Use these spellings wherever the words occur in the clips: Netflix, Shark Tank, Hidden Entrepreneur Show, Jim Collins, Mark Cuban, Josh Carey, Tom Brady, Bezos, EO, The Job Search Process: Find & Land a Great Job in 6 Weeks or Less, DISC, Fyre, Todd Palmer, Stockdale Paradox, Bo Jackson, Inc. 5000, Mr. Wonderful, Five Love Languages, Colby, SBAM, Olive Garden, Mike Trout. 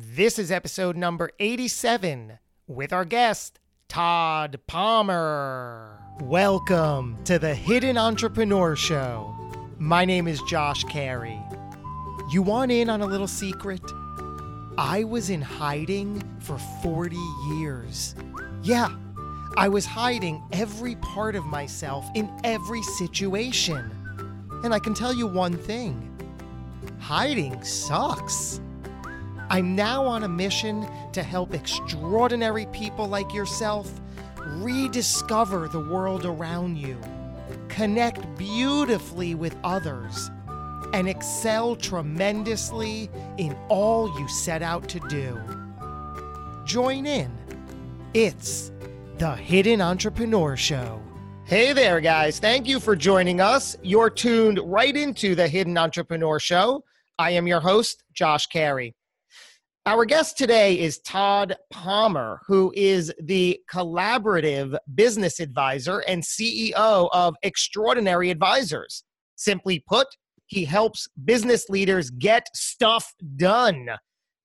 This is episode number 87 with our guest, Todd Palmer. Welcome to the Hidden Entrepreneur Show. My name is Josh Carey. You want in on a little secret? I was in hiding for 40 years. Yeah, I was hiding every part of myself in every situation. And I can tell you one thing. Hiding sucks. I'm now on a mission to help extraordinary people like yourself rediscover the world around you, connect beautifully with others, and excel tremendously in all you set out to do. Join in. It's the Hidden Entrepreneur Show. Hey there, guys. Thank you for joining us. You're tuned right into the Hidden Entrepreneur Show. I am your host, Josh Carey. Our guest today is Todd Palmer, who is the collaborative business advisor and CEO of Extraordinary Advisors. Simply put, he helps business leaders get stuff done.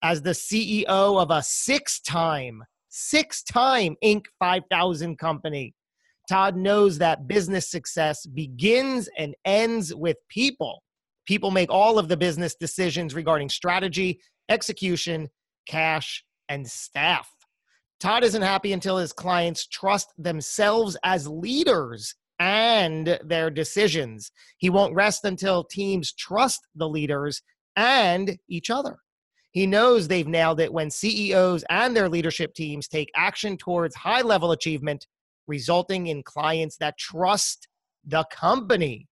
As the CEO of a six-time Inc. 5000 company, Todd knows that business success begins and ends with people. People make all of the business decisions regarding strategy, execution, cash, and staff. Todd isn't happy until his clients trust themselves as leaders and their decisions. He won't rest until teams trust the leaders and each other. He knows they've nailed it when CEOs and their leadership teams take action towards high-level achievement, resulting in clients that trust the company.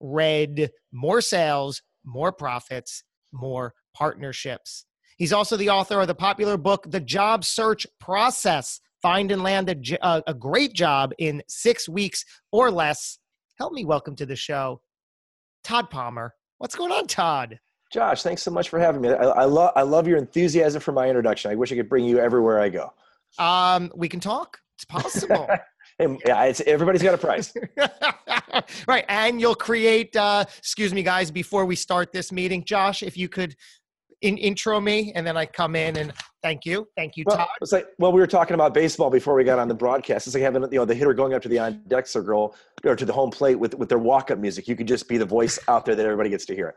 Read, more sales, more profits, more partnerships. He's also the author of the popular book, The Job Search Process: Find and Land a Great Job in 6 weeks or Less. Help me welcome to the show, Todd Palmer. What's going on, Todd? Josh, thanks so much for having me. I love your enthusiasm for my introduction. I wish I could bring you everywhere I go. We can talk. It's possible. Yeah, everybody's got a price. Right. And you'll create, excuse me, guys, before we start this meeting, Josh, if you could intro me and then I come in and thank you. Thank you, Todd. It's like, well, we were talking about baseball before we got on the broadcast. It's like having the hitter going up to the on deck circle or to the home plate with their walk-up music. You could just be the voice out there that everybody gets to hear it.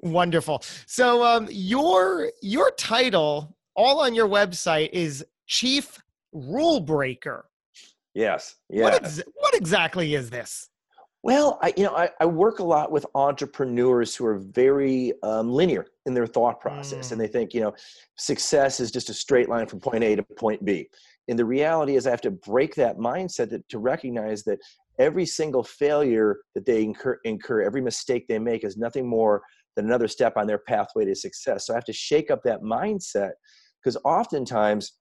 Wonderful. So your title all on your website is Chief Rule Breaker. Yes. Yeah. What exactly is this? Well, I work a lot with entrepreneurs who are very linear in their thought process. And they think, success is just a straight line from point A to point B. And the reality is I have to break that mindset to recognize that every single failure that they incur, every mistake they make is nothing more than another step on their pathway to success. So I have to shake up that mindset because oftentimes,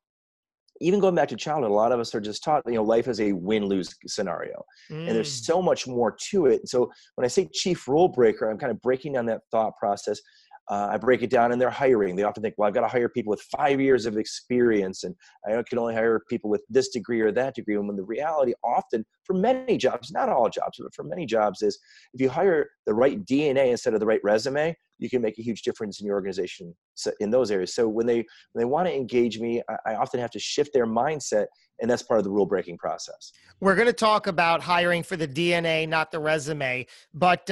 even going back to childhood, a lot of us are just taught, life is a win-lose scenario. And there's so much more to it. So when I say chief rule breaker, I'm kind of breaking down that thought process. I break it down in their hiring. They often think, well, I've got to hire people with 5 years of experience, and I can only hire people with this degree or that degree. And when the reality often, for many jobs, not all jobs, but for many jobs is if you hire the right DNA instead of the right resume, you can make a huge difference in your organization in those areas. So when they want to engage me, I often have to shift their mindset, and that's part of the rule-breaking process. We're going to talk about hiring for the DNA, not the resume, but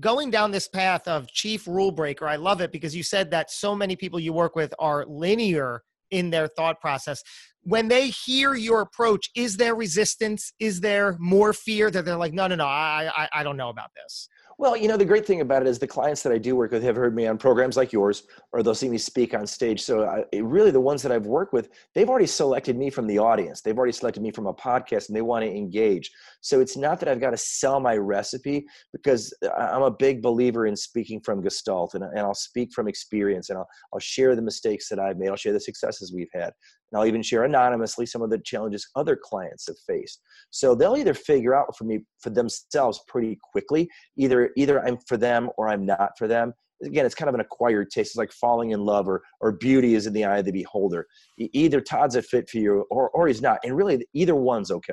going down this path of chief rule breaker, I love it because you said that so many people you work with are linear in their thought process. When they hear your approach, is there resistance? Is there more fear that they're like, no, I don't know about this? Well, you know, the great thing about it is the clients that I do work with have heard me on programs like yours, or they'll see me speak on stage. So really the ones that I've worked with, they've already selected me from the audience. They've already selected me from a podcast and they want to engage. So it's not that I've got to sell my recipe, because I'm a big believer in speaking from gestalt, and I'll speak from experience, and I'll share the mistakes that I've made. I'll share the successes we've had. And I'll even share anonymously some of the challenges other clients have faced. So they'll either figure out for themselves pretty quickly, either I'm for them or I'm not for them. Again, it's kind of an acquired taste. It's like falling in love, or beauty is in the eye of the beholder. Either Todd's a fit for you or he's not. And really either one's okay.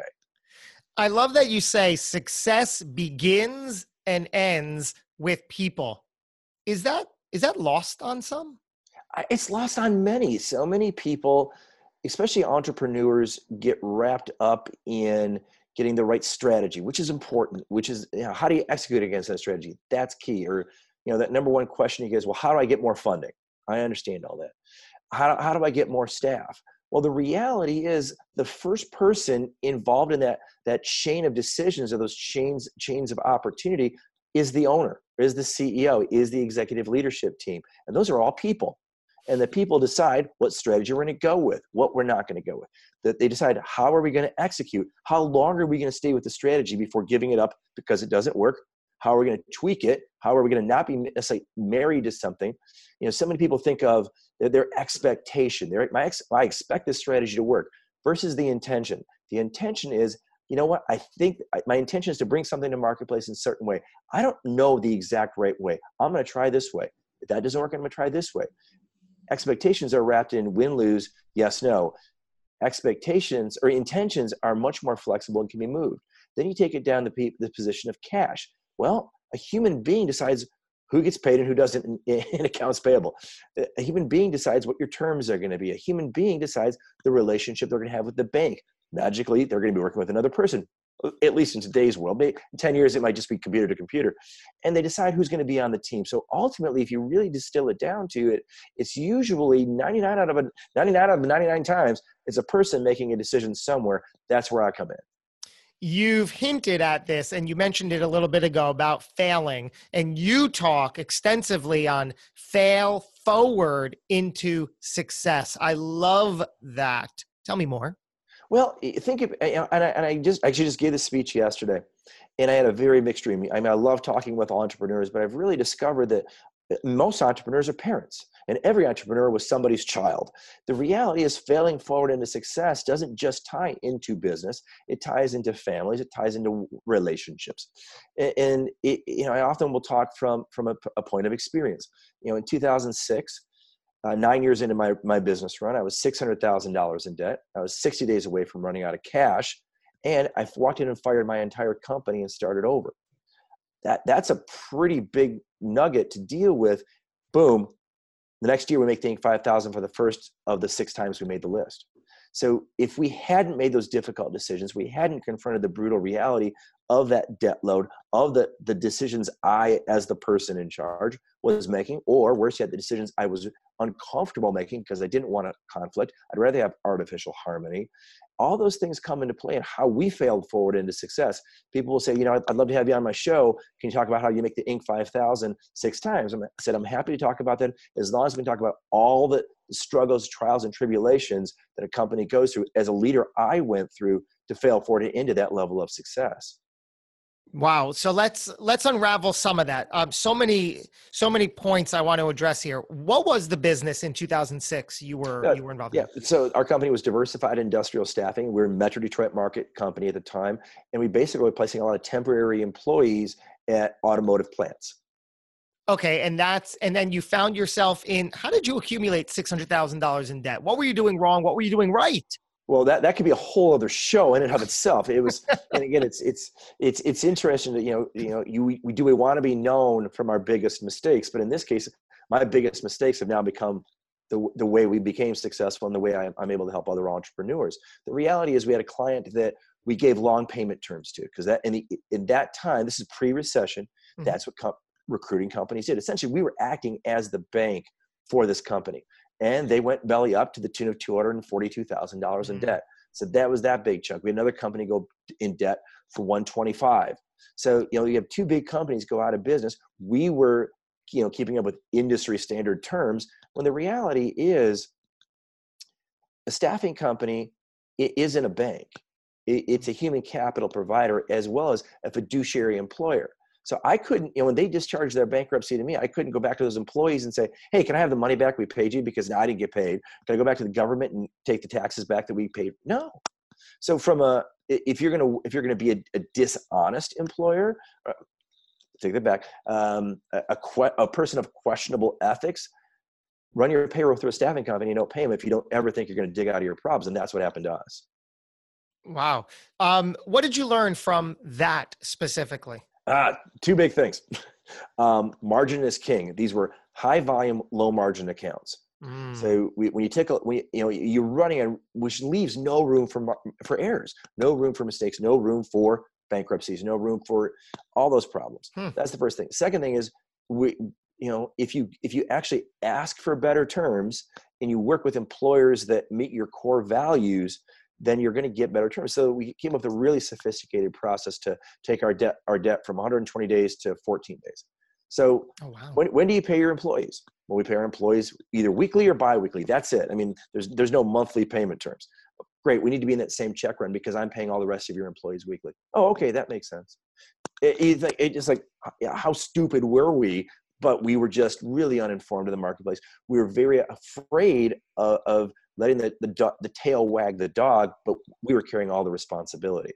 I love that you say success begins and ends with people. Is that lost on some? It's lost on many. So many people, especially entrepreneurs, get wrapped up in getting the right strategy, which is important, which is, you know, how do you execute against that strategy? That's key. Or, you know, that number one question you get is, well, how do I get more funding? I understand all that. How do I get more staff? Well, the reality is the first person involved in that chain of decisions, or those chains of opportunity, is the owner, is the CEO, is the executive leadership team. And those are all people. And the people decide what strategy we're going to go with, what we're not going to go with. That they decide, how are we going to execute? How long are we going to stay with the strategy before giving it up because it doesn't work? How are we going to tweak it? How are we going to not be necessarily married to something? You know, so many people think of their expectation. I expect this strategy to work, versus the intention. The intention is, you know what, I think my intention is to bring something to marketplace in a certain way. I don't know the exact right way. I'm going to try this way. If that doesn't work, I'm going to try this way. Expectations are wrapped in win, lose, yes, no. Expectations or intentions are much more flexible and can be moved. Then you take it down to the position of cash. Well, a human being decides who gets paid and who doesn't in accounts payable. A human being decides what your terms are going to be. A human being decides the relationship they're going to have with the bank. Magically, they're going to be working with another person, at least in today's world. Maybe in 10 years, it might just be computer to computer. And they decide who's going to be on the team. So ultimately, if you really distill it down to it, it's usually 99 out of 99 times, it's a person making a decision somewhere. That's where I come in. You've hinted at this, and you mentioned it a little bit ago about failing. And you talk extensively on fail forward into success. I love that. Tell me more. Well, think of, and I actually just gave this speech yesterday, and I had a very mixed dream. I mean, I love talking with all entrepreneurs, but I've really discovered that most entrepreneurs are parents, and every entrepreneur was somebody's child. The reality is failing forward into success doesn't just tie into business. It ties into families. It ties into relationships. And it, you know, I often will talk from a point of experience. You know, in 2006, 9 years into my business run, I was $600,000 in debt. I was 60 days away from running out of cash. And I walked in and fired my entire company and started over. That's a pretty big nugget to deal with. Boom. The next year we make the Inc. 5000 for the first of the 6 times we made the list. So if we hadn't made those difficult decisions, we hadn't confronted the brutal reality of that debt load, of the decisions I, as the person in charge, was making, or worse yet, the decisions I was uncomfortable making because I didn't want a conflict. I'd rather have artificial harmony. All those things come into play in how we failed forward into success. People will say, you know, I'd love to have you on my show. Can you talk about how you make the Inc. 5000 6 times? I said, I'm happy to talk about that as long as we can talk about all the struggles, trials, and tribulations that a company goes through. As a leader, I went through to fail forward into that level of success. Wow. So let's unravel some of that. So many points I want to address here. What was the business in 2006 you were involved in? Yeah. So our company was Diversified Industrial Staffing. We're a Metro Detroit market company at the time. And we basically were placing a lot of temporary employees at automotive plants. Okay. And then you found yourself in, how did you accumulate $600,000 in debt? What were you doing wrong? What were you doing right? Well, that could be a whole other show in and of itself. It was, and again, it's interesting that, we want to be known from our biggest mistakes, but in this case, my biggest mistakes have now become the way we became successful and the way I'm able to help other entrepreneurs. The reality is we had a client that we gave long payment terms to, because that in that time, this is pre-recession, mm-hmm. That's what recruiting companies did. Essentially, we were acting as the bank for this company. And they went belly up to the tune of $242,000 in debt. So that was that big chunk. We had another company go in debt for $125,000. So, you know, you have two big companies go out of business. We were, you know, keeping up with industry standard terms, when the reality is a staffing company, it isn't a bank. It's a human capital provider as well as a fiduciary employer. So I couldn't, you know, when they discharged their bankruptcy to me, I couldn't go back to those employees and say, hey, can I have the money back we paid you because now I didn't get paid? Can I go back to the government and take the taxes back that we paid? No. So from a, if you're gonna be a dishonest employer, take that back, a person of questionable ethics, run your payroll through a staffing company and don't pay them if you don't ever think you're gonna dig out of your problems. And that's what happened to us. Wow. What did you learn from that specifically? Two big things. Margin is king. These were high volume, low margin accounts. Mm. So when you take you're running which leaves no room for errors, no room for mistakes, no room for bankruptcies, no room for all those problems. Hmm. That's the first thing. Second thing is if you actually ask for better terms and you work with employers that meet your core values, then you're going to get better terms. So we came up with a really sophisticated process to take our debt from 120 days to 14 days. So when do you pay your employees? Well, we pay our employees either weekly or biweekly. That's it. I mean, there's no monthly payment terms. Great. We need to be in that same check run because I'm paying all the rest of your employees weekly. Oh, okay. That makes sense. It's just like, how stupid were we? But we were just really uninformed of the marketplace. We were very afraid of letting the tail wag the dog, but we were carrying all the responsibility.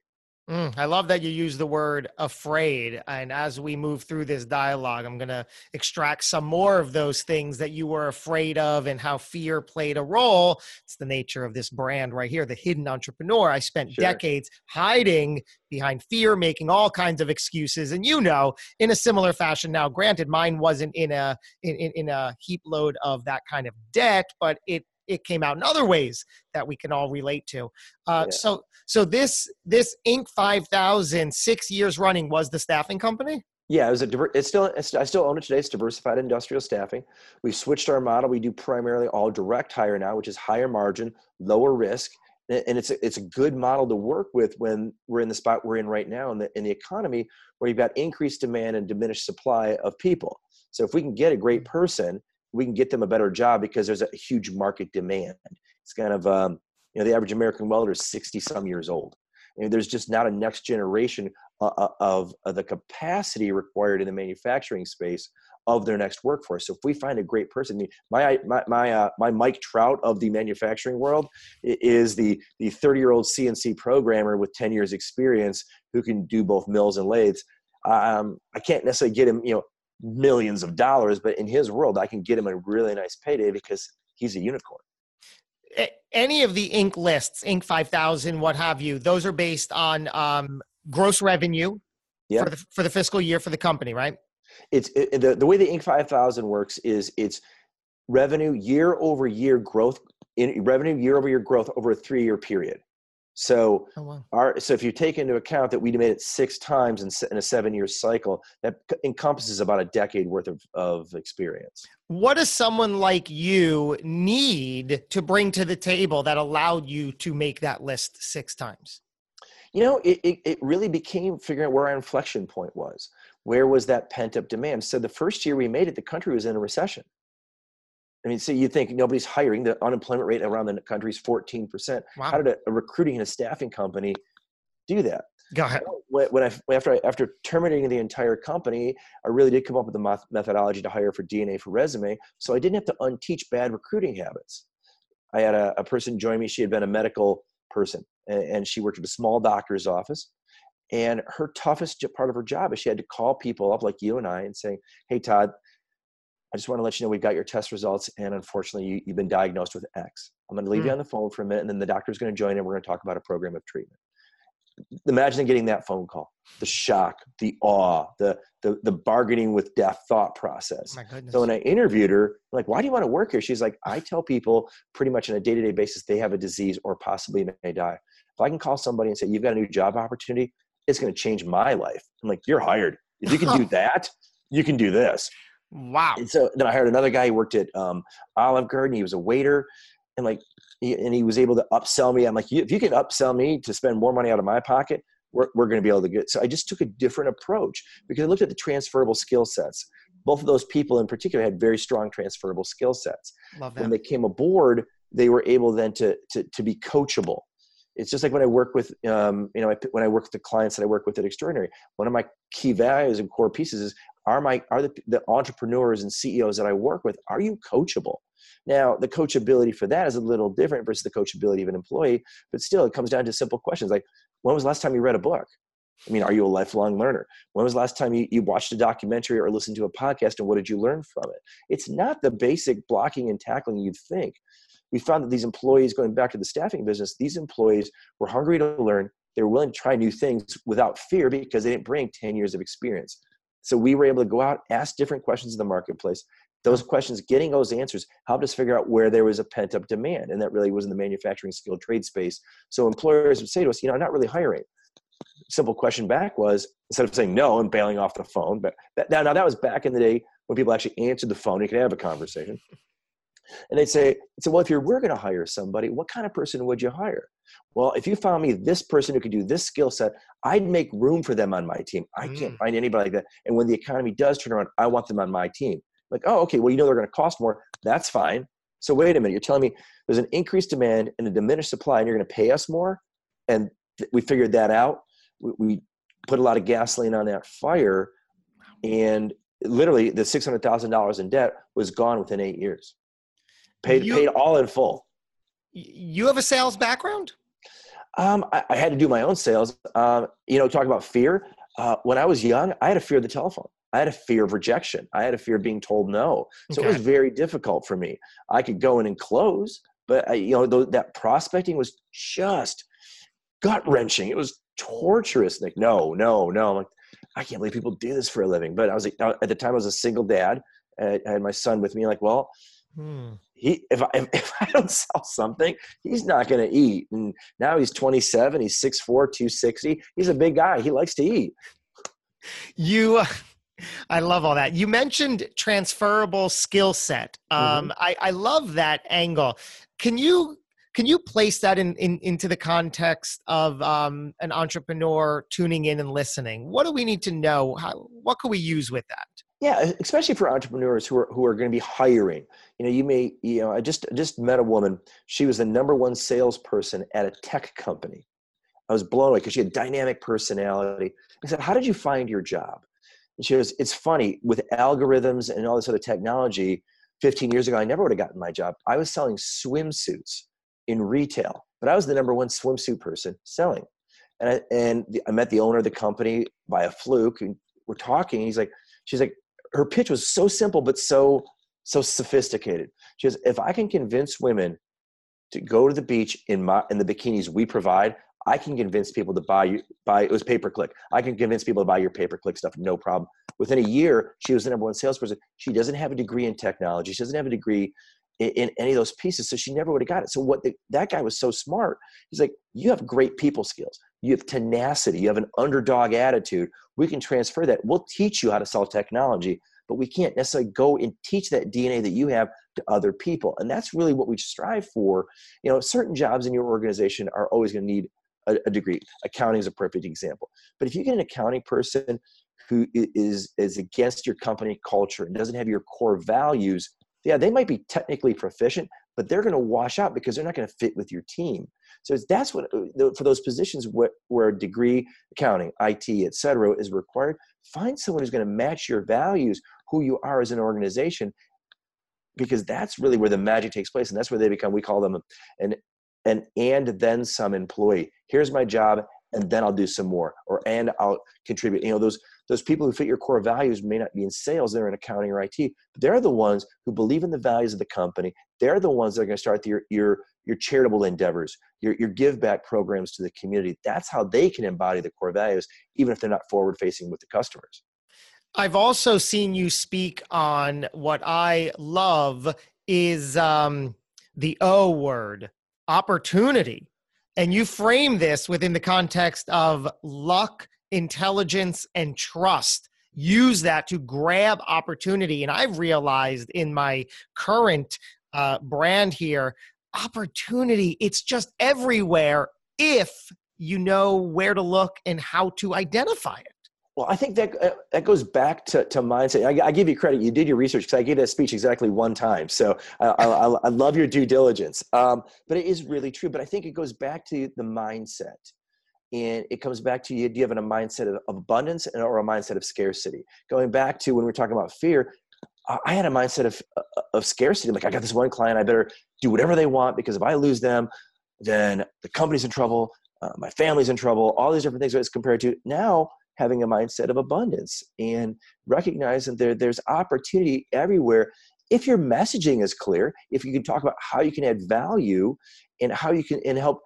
I love that you use the word afraid. And as we move through this dialogue, I'm going to extract some more of those things that you were afraid of and how fear played a role. It's the nature of this brand right here, the hidden entrepreneur. I spent decades hiding behind fear, making all kinds of excuses. And, you know, in a similar fashion now, granted, mine wasn't in a heap load of that kind of debt, but it came out in other ways that we can all relate to. So this Inc. 5000, 6 years running, was the staffing company? Yeah, it was I still own it today. It's Diversified Industrial Staffing. We switched our model. We do primarily all direct hire now, which is higher margin, lower risk. And it's a good model to work with when we're in the spot we're in right now in the economy, where you've got increased demand and diminished supply of people. So if we can get a great person, we can get them a better job because there's a huge market demand. It's kind of, the average American welder is 60 some years old. You know, there's just not a next generation of the capacity required in the manufacturing space of their next workforce. So if we find a great person, my Mike Trout of the manufacturing world is the 30-year-old CNC programmer with 10 years experience who can do both mills and lathes. I can't necessarily get him, millions of dollars, but in his world, I can get him a really nice payday because he's a unicorn. Any of the Inc. lists, Inc. 5000, what have you, those are based on gross revenue for the fiscal year for the company, right? The way the Inc. 5000 works is it's revenue year over year growth over a 3-year period. So, so if you take into account that we made it 6 times in a 7-year cycle, that encompasses about a decade worth of experience. What does someone like you need to bring to the table that allowed you to make that list 6 times? It really became figuring out where our inflection point was. Where was that pent-up demand? So the first year we made it, the country was in a recession. So you think nobody's hiring. The unemployment rate around the country is 14%. Wow. How did a recruiting and a staffing company do that? Go ahead. After terminating the entire company, I really did come up with a methodology to hire for DNA for resume. So I didn't have to unteach bad recruiting habits. I had a person join me. She had been a medical person, and she worked at a small doctor's office. And her toughest part of her job is she had to call people up like you and I and say, hey, Todd, I just want to let you know we've got your test results, and unfortunately, you've been diagnosed with X. I'm going to leave you on the phone for a minute, and then the doctor's going to join in. We're going to talk about a program of treatment. Imagine getting that phone call, the shock, the awe, the bargaining with death thought process. My goodness. So when I interviewed her, I'm like, why do you want to work here? She's like, I tell people pretty much on a day-to-day basis they have a disease or possibly may die. If I can call somebody and say, you've got a new job opportunity, it's going to change my life. I'm like, you're hired. If you can do that, you can do this. Wow. And so then I hired another guy who worked at Olive Garden. He was a waiter, and he was able to upsell me. I'm like, if you can upsell me to spend more money out of my pocket, we're going to be able to get. So I just took a different approach because I looked at the transferable skill sets. Both of those people in particular had very strong transferable skill sets. Love that. When they came aboard, they were able then to be coachable. It's just like when I work with, when I work with the clients that I work with at Extraordinary, one of my key values and core pieces is, are the entrepreneurs and CEOs that I work with, are you coachable? Now, the coachability for that is a little different versus the coachability of an employee, but still it comes down to simple questions like, when was the last time you read a book? I mean, are you a lifelong learner? When was the last time you watched a documentary or listened to a podcast, and what did you learn from it? It's not the basic blocking and tackling you'd think. We found that these employees, going back to the staffing business, these employees were hungry to learn. They were willing to try new things without fear because they didn't bring 10 years of experience. So we were able to go out, ask different questions in the marketplace. Those questions, getting those answers, helped us figure out where there was a pent-up demand. And that really was in the manufacturing skilled trade space. So employers would say to us, I'm not really hiring. Simple question back was, instead of saying no and bailing off the phone, but now that was back in the day when people actually answered the phone, you could have a conversation. And they'd say, well, if you were going to hire somebody, what kind of person would you hire? Well, if you found me this person who could do this skill set, I'd make room for them on my team. I can't find anybody like that. And when the economy does turn around, I want them on my team. Like, oh, okay, well, they're going to cost more. That's fine. So wait a minute. You're telling me there's an increased demand and a diminished supply, and you're going to pay us more? And we figured that out. We put a lot of gasoline on that fire. And literally the $600,000 in debt was gone within 8 years. Paid all in full. You have a sales background? I had to do my own sales. Talk about fear. When I was young, I had a fear of the telephone. I had a fear of rejection. I had a fear of being told no. So it was very difficult for me. I could go in and close, but that prospecting was just gut-wrenching. It was torturous. Like, no. Like, I can't believe people do this for a living. But I was at the time, I was a single dad. I had my son with me. Like, well, if I don't sell something, he's not going to eat. And now he's 27, he's 6'4", 260. He's a big guy. He likes to eat. I love all that. You mentioned transferable skill set. I love that angle. Can you place that into the context of an entrepreneur tuning in and listening? What do we need to know? What can we use with that? Yeah, especially for entrepreneurs who are going to be hiring. I just met a woman. She was the #1 salesperson at a tech company. I was blown away because she had dynamic personality. I said, "How did you find your job?" And she goes, "It's funny, with algorithms and all this other technology, 15 years ago, I never would have gotten my job. I was selling swimsuits in retail, but I was the #1 swimsuit person selling." And I met the owner of the company by a fluke, and we're talking. And she's like. Her pitch was so simple, but so sophisticated. She says, if I can convince women to go to the beach in the bikinis we provide, I can convince people to buy, it was pay-per-click. I can convince people to buy your pay-per-click stuff, no problem. Within a year, she was the #1 salesperson. She doesn't have a degree in technology. She doesn't have a degree in any of those pieces, so she never would have got it. So that guy was so smart. He's like, you have great people skills. You have tenacity. You have an underdog attitude. We can transfer that. We'll teach you how to sell technology, but we can't necessarily go and teach that DNA that you have to other people. And that's really what we strive for. Certain jobs in your organization are always going to need a degree. Accounting is a perfect example. But if you get an accounting person who is against your company culture and doesn't have your core values, yeah, they might be technically proficient, but they're going to wash out because they're not going to fit with your team. So that's what, for those positions where a degree, accounting, IT, et cetera, is required, find someone who's going to match your values, who you are as an organization, because that's really where the magic takes place. And that's where they become, we call them an then some employee. Here's my job, and then I'll do some more, and I'll contribute. Those people who fit your core values may not be in sales, they're in accounting or IT, but they're the ones who believe in the values of the company. They're the ones that are going to start your charitable endeavors, your give back programs to the community. That's how they can embody the core values, even if they're not forward facing with the customers. I've also seen you speak on what I love is the O word, opportunity. And you frame this within the context of luck, intelligence, and trust. Use that to grab opportunity. And I've realized in my current brand here, opportunity, it's just everywhere if you know where to look and how to identify it. Well, I think that that goes back to mindset. I give you credit. You did your research because I gave that speech exactly one time. So I love your due diligence. But it is really true. But I think it goes back to the mindset. And it comes back to you, do you have a mindset of abundance or a mindset of scarcity? Going back to when we were talking about fear, I had a mindset of scarcity. Like, I got this one client, I better do whatever they want, because if I lose them, then the company's in trouble, my family's in trouble, all these different things as compared to now having a mindset of abundance and recognizing there's opportunity everywhere. If your messaging is clear, if you can talk about how you can add value and how you can and help,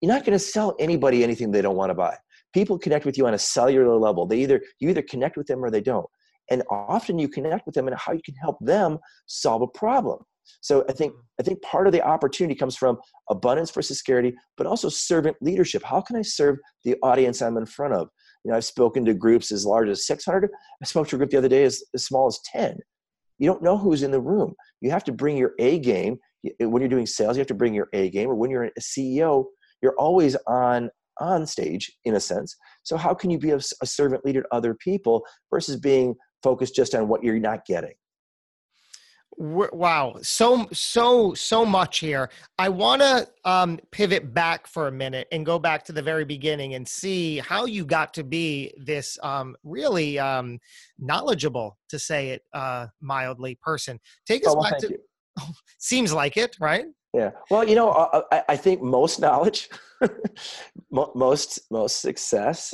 you're not going to sell anybody anything they don't want to buy. People connect with you on a cellular level. You either connect with them or they don't. And often you connect with them and how you can help them solve a problem. So I think part of the opportunity comes from abundance versus scarcity, but also servant leadership. How can I serve the audience I'm in front of? You know, I've spoken to groups as large as 600. I spoke to a group the other day as small as 10. You don't know who's in the room. You have to bring your A game. When you're doing sales, you have to bring your A game. Or when you're a CEO, you're always on stage in a sense. So how can you be a servant leader to other people versus being focused just on what you're not getting? Wow. So much here. I want to pivot back for a minute and go back to the very beginning and see how you got to be this really knowledgeable, to say it mildly, person. Take us back to, seems like it, right? Yeah. Well, you know, I think most knowledge, most success,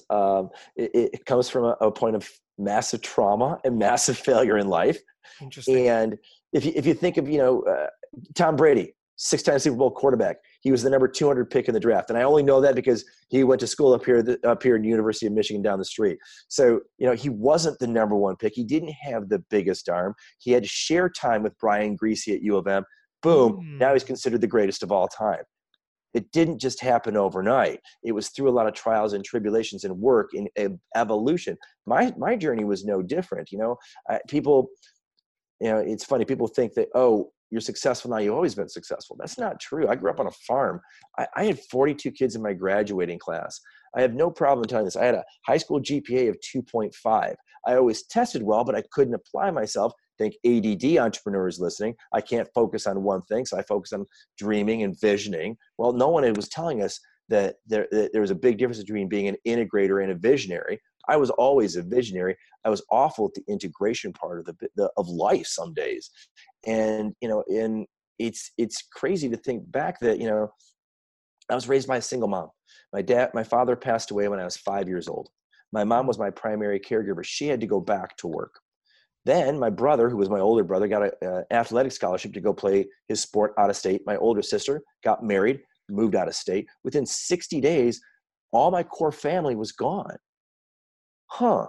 it comes from a point of massive trauma and massive failure in life. Interesting. And if you think of, you know, Tom Brady, 6-time Super Bowl quarterback, he was the number 200 pick in the draft. And I only know that because he went to school up here in the University of Michigan down the street. So, you know, he wasn't the number 1 pick. He didn't have the biggest arm. He had to share time with Brian Griese at U of M. Boom. Now he's considered the greatest of all time. It didn't just happen overnight. It was through a lot of trials and tribulations and work and evolution. My journey was no different. You know, it's funny. People think that, oh, you're successful now, you've always been successful. That's not true. I grew up on a farm. I had 42 kids in my graduating class. I have no problem telling this. I had a high school GPA of 2.5. I always tested well, but I couldn't apply myself. Think ADD entrepreneurs listening. I can't focus on one thing, so I focus on dreaming and visioning. Well, no one was telling us that there was a big difference between being an integrator and a visionary. I was always a visionary. I was awful at the integration part of the life some days, and you know, and it's crazy to think back that, you know, I was raised by a single mom. My father passed away when I was 5 years old. My mom was my primary caregiver. She had to go back to work. Then my brother, who was my older brother, got an athletic scholarship to go play his sport out of state. My older sister got married, moved out of state. Within 60 days, all my core family was gone. Huh.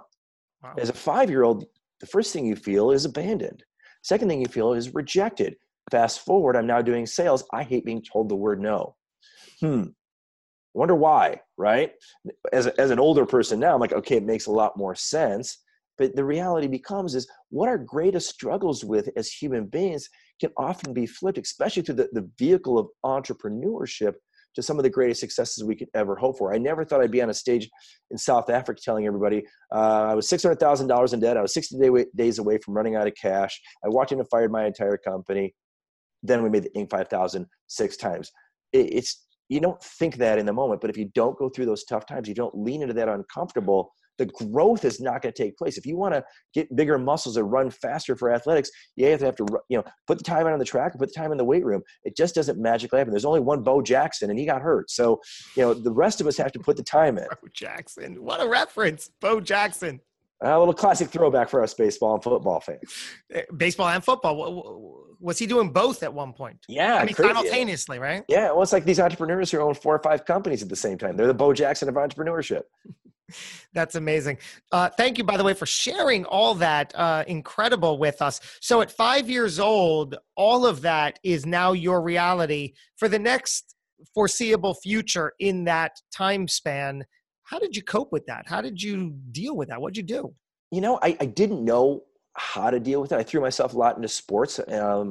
Wow. As a 5-year-old, the first thing you feel is abandoned. Second thing you feel is rejected. Fast forward, I'm now doing sales. I hate being told the word no. Wonder why, right? As an older person now, I'm like, okay, it makes a lot more sense. But the reality becomes is what our greatest struggles with as human beings can often be flipped, especially through the vehicle of entrepreneurship, to some of the greatest successes we could ever hope for. I never thought I'd be on a stage in South Africa telling everybody I was $600,000 in debt. I was 60 days away from running out of cash. I walked in and fired my entire company. Then we made the Inc. 5000 6 times. It's you don't think that in the moment, but if you don't go through those tough times, you don't lean into that uncomfortable, the growth is not going to take place. If you want to get bigger muscles or run faster for athletics, you have to put the time out on the track, put the time in the weight room. It just doesn't magically happen. There's only one Bo Jackson, and he got hurt. So, you know, the rest of us have to put the time in. Bo Jackson. What a reference. Bo Jackson. A little classic throwback for us baseball and football fans. Baseball and football. Was he doing both at one point? Yeah. I mean, crazy. Simultaneously, right? Yeah. Well, it's like these entrepreneurs who own 4 or 5 companies at the same time. They're the Bo Jackson of entrepreneurship. That's amazing. Thank you, by the way, for sharing all that incredible with us. So at 5 years old, all of that is now your reality for the next foreseeable future in that time span. How did you cope with that? How did you deal with that? What did you do? You know, I didn't know how to deal with it. I threw myself a lot into sports. I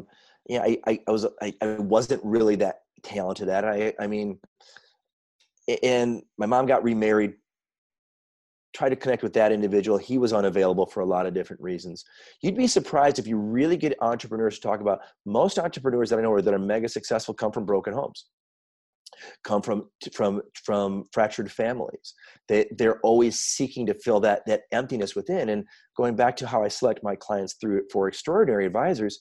wasn't really that talented at it. I mean, And my mom got remarried, tried to connect with that individual. He was unavailable for a lot of different reasons. You'd be surprised if you really get entrepreneurs to talk about. Most entrepreneurs that I know that are mega successful come from broken homes, come from fractured families. They're always seeking to fill that emptiness within. And going back to how I select my clients for Extraordinary Advisors,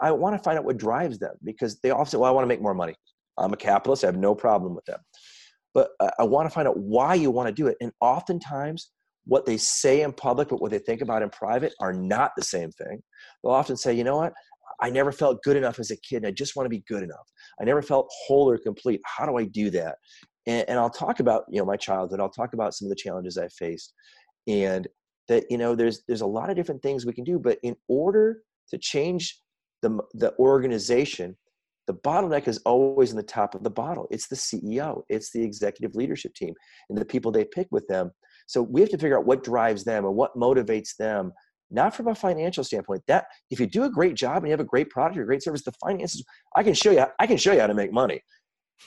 I want to find out what drives them, because they often say, well, I want to make more money. I'm a capitalist. I have no problem with that. But I want to find out why you want to do it. And oftentimes what they say in public, but what they think about in private are not the same thing. They'll often say, you know what? I never felt good enough as a kid. And I just want to be good enough. I never felt whole or complete. How do I do that? And I'll talk about, my childhood. I'll talk about some of the challenges I faced, and that, there's a lot of different things we can do, but in order to change the organization, the bottleneck is always in the top of the bottle. It's the CEO, it's the executive leadership team and the people they pick with them. So we have to figure out what drives them and what motivates them, not from a financial standpoint. That if you do a great job and you have a great product or a great service, the finances, I can show you how to make money.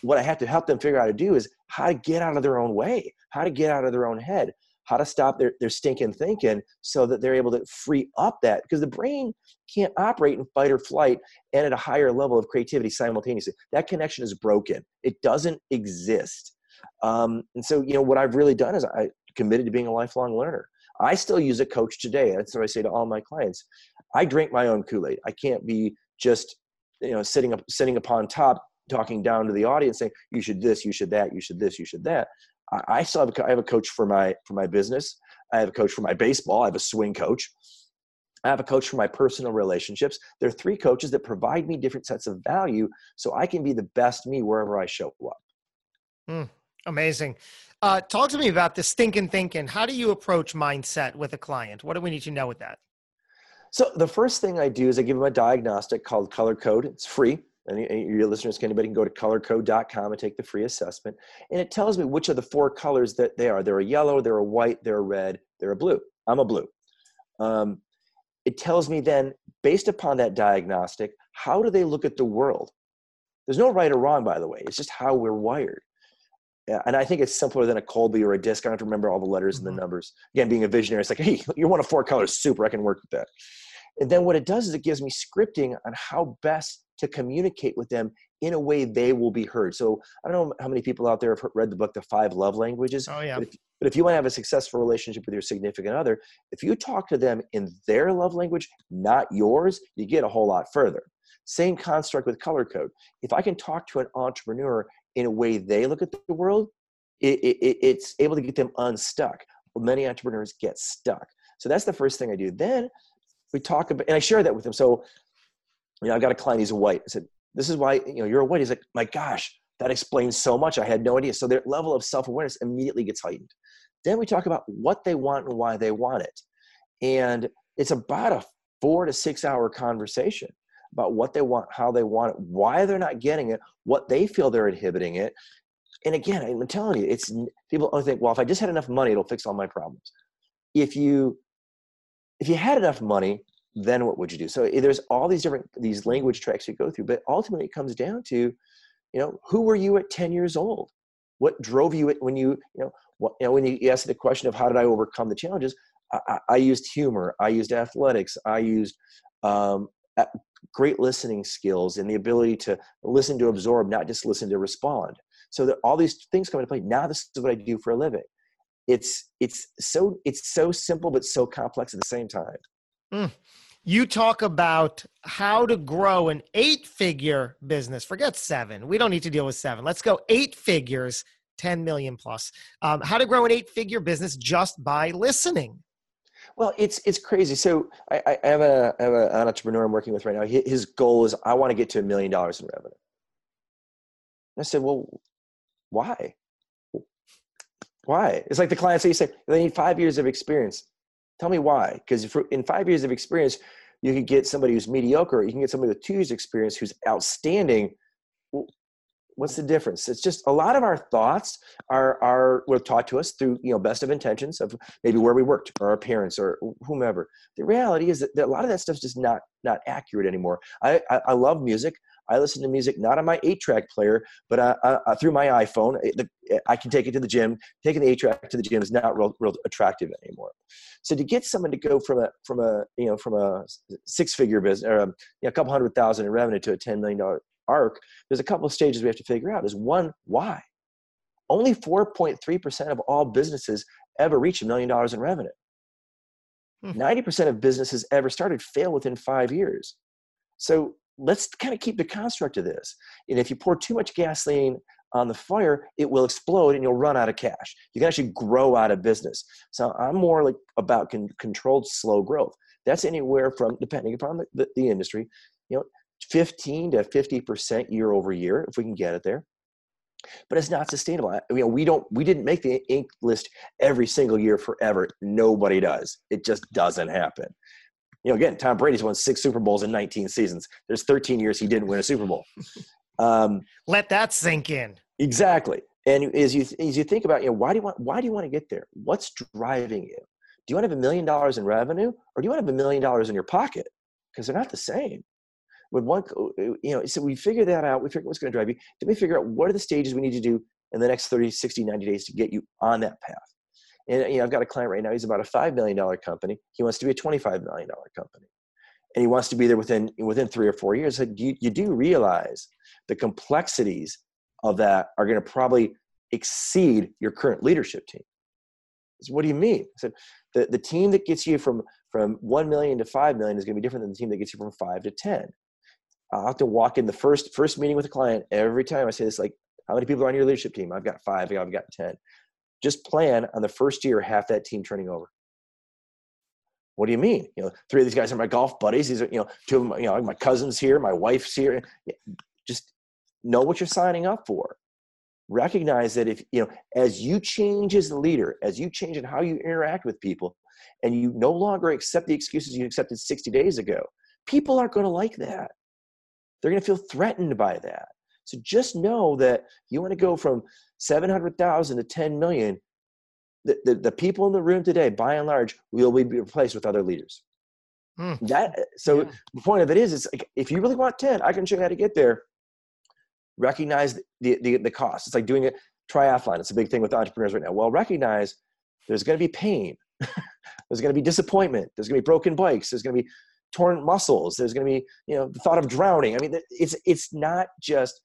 What I have to help them figure out how to do is how to get out of their own way, how to get out of their own head, how to stop their stinking thinking so that they're able to free up that, because the brain can't operate in fight or flight and at a higher level of creativity simultaneously. That connection is broken. It doesn't exist. And so, what I've really done is I committed to being a lifelong learner. I still use a coach today. That's what I say to all my clients. I drink my own Kool-Aid. I can't be just, sitting upon top, talking down to the audience saying, you should this, you should that, you should this, you should that. I still have I have a coach for my business. I have a coach for my baseball. I have a swing coach. I have a coach for my personal relationships. There are three coaches that provide me different sets of value so I can be the best me wherever I show up. Amazing. Talk to me about the stinking thinking. How do you approach mindset with a client? What do we need to know with that? So the first thing I do is I give them a diagnostic called Color Code. It's free. And your listeners, anybody can go to colorcode.com and take the free assessment. And it tells me which of the four colors that they are. They're a yellow, they're a white, they're a red, they're a blue. I'm a blue. It tells me then, based upon that diagnostic, how do they look at the world? There's no right or wrong, by the way. It's just how we're wired. And I think it's simpler than a Colby or a DISC. I don't have to remember all the letters and the numbers. Again, being a visionary, it's like, hey, you're one of four colors. Super, I can work with that. And then what it does is it gives me scripting on how best to communicate with them in a way they will be heard. So I don't know how many people out there have read the book, The Five Love Languages. Oh, yeah. But if you want to have a successful relationship with your significant other, if you talk to them in their love language, not yours, you get a whole lot further. Same construct with Color Code. If I can talk to an entrepreneur in a way they look at the world, it's able to get them unstuck. Well, many entrepreneurs get stuck. So that's the first thing I do. Then we talk about, and I share that with them. So, I've got a client, he's a white. I said, this is why, you're a white. He's like, my gosh, that explains so much. I had no idea. So their level of self-awareness immediately gets heightened. Then we talk about what they want and why they want it. And it's about a 4 to 6 hour conversation about what they want, how they want it, why they're not getting it, what they feel they're inhibiting it. And again, I'm telling you, it's people think, well, if I just had enough money, it'll fix all my problems. If you had enough money, then what would you do? So there's all these language tracks you go through, but ultimately it comes down to, who were you at 10 years old? What drove you when when you asked the question of how did I overcome the challenges? I used humor. I used athletics. I used great listening skills and the ability to listen to absorb, not just listen to respond. So that all these things come into play. Now this is what I do for a living. It's so simple, but so complex at the same time. You talk about how to grow an 8-figure business. Forget 7. We don't need to deal with 7. Let's go 8 figures, 10 million plus. How to grow an 8-figure business just by listening. Well, it's crazy. So I have an entrepreneur I'm working with right now. His goal is, I want to get to $1 million in revenue. And I said, well, why? Why? It's like the clients that you say, they need 5 years of experience. Tell me why, because if in 5 years of experience, you could get somebody who's mediocre, or you can get somebody with 2 years experience who's outstanding. Well, what's the difference? It's just a lot of our thoughts were taught to us through, best of intentions of maybe where we worked or our parents or whomever. The reality is that a lot of that stuff's just not accurate anymore. I love music. I listen to music not on my 8-track player, but through my iPhone. I can take it to the gym. Taking the 8-track to the gym is not real attractive anymore. So to get someone to go from a six-figure business or a couple $100,000 in revenue to a $10 million arc, there's a couple of stages we have to figure out. There's one, why? Only 4.3% of all businesses ever reach $1 million in revenue. 90% of businesses ever started fail within 5 years. So let's kind of keep the construct of this. And if you pour too much gasoline on the fire, it will explode and you'll run out of cash. You can actually grow out of business. So I'm more like about controlled slow growth. That's anywhere from, depending upon the industry, 15 to 50% year over year, if we can get it there. But it's not sustainable. We didn't make the Inc. list every single year forever. Nobody does. It just doesn't happen. Again, Tom Brady's won 6 Super Bowls in 19 seasons. There's 13 years he didn't win a Super Bowl. Let that sink in. Exactly. And as you think about, why do you want to get there? What's driving you? Do you want to have $1 million in revenue, or do you want to have $1 million in your pocket? Because they're not the same. With one, so we figure that out. We figure what's going to drive you. Then we figure out what are the stages we need to do in the next 30, 60, 90 days to get you on that path. And I've got a client right now. He's about a $5 million company. He wants to be a $25 million company. And he wants to be there within 3 or 4 years. So you do realize the complexities of that are going to probably exceed your current leadership team. So what do you mean? I said, the team that gets you from 1 million to 5 million is going to be different than the team that gets you from 5 to 10. I'll have to walk in the first meeting with a client. Every time I say this, like, how many people are on your leadership team? I've got 5, I've got 10. Just plan on the first year, half that team turning over. What do you mean? 3 of these guys are my golf buddies. These are, 2 of them, my cousin's here, my wife's here. Just know what you're signing up for. Recognize that if, as you change as the leader, as you change in how you interact with people, and you no longer accept the excuses you accepted 60 days ago, people aren't going to like that. They're going to feel threatened by that. So just know that you want to go from 700,000 to 10 million. The people in the room today, by and large, will be replaced with other leaders. The point of it is like, if you really want 10, I can show you how to get there. Recognize the cost. It's like doing a triathlon. It's a big thing with entrepreneurs right now. Well, recognize there's going to be pain. There's going to be disappointment. There's going to be broken bikes. There's going to be torn muscles. There's going to be, the thought of drowning. It's not just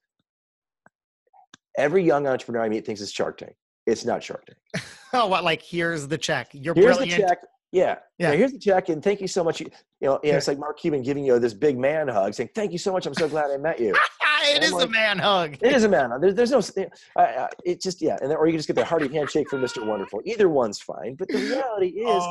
every young entrepreneur I meet thinks it's Shark Tank. It's not Shark Tank. Oh, what? Like, here's the check. Here's brilliant. The check. Yeah. Here's the check. And thank you so much. It's like Mark Cuban giving you this big man hug saying, thank you so much. I'm so glad I met you. It is a man hug. It is a man hug. There's no, it just, yeah. And then, or you can just get the hearty handshake from Mr. Wonderful. Either one's fine. But the reality is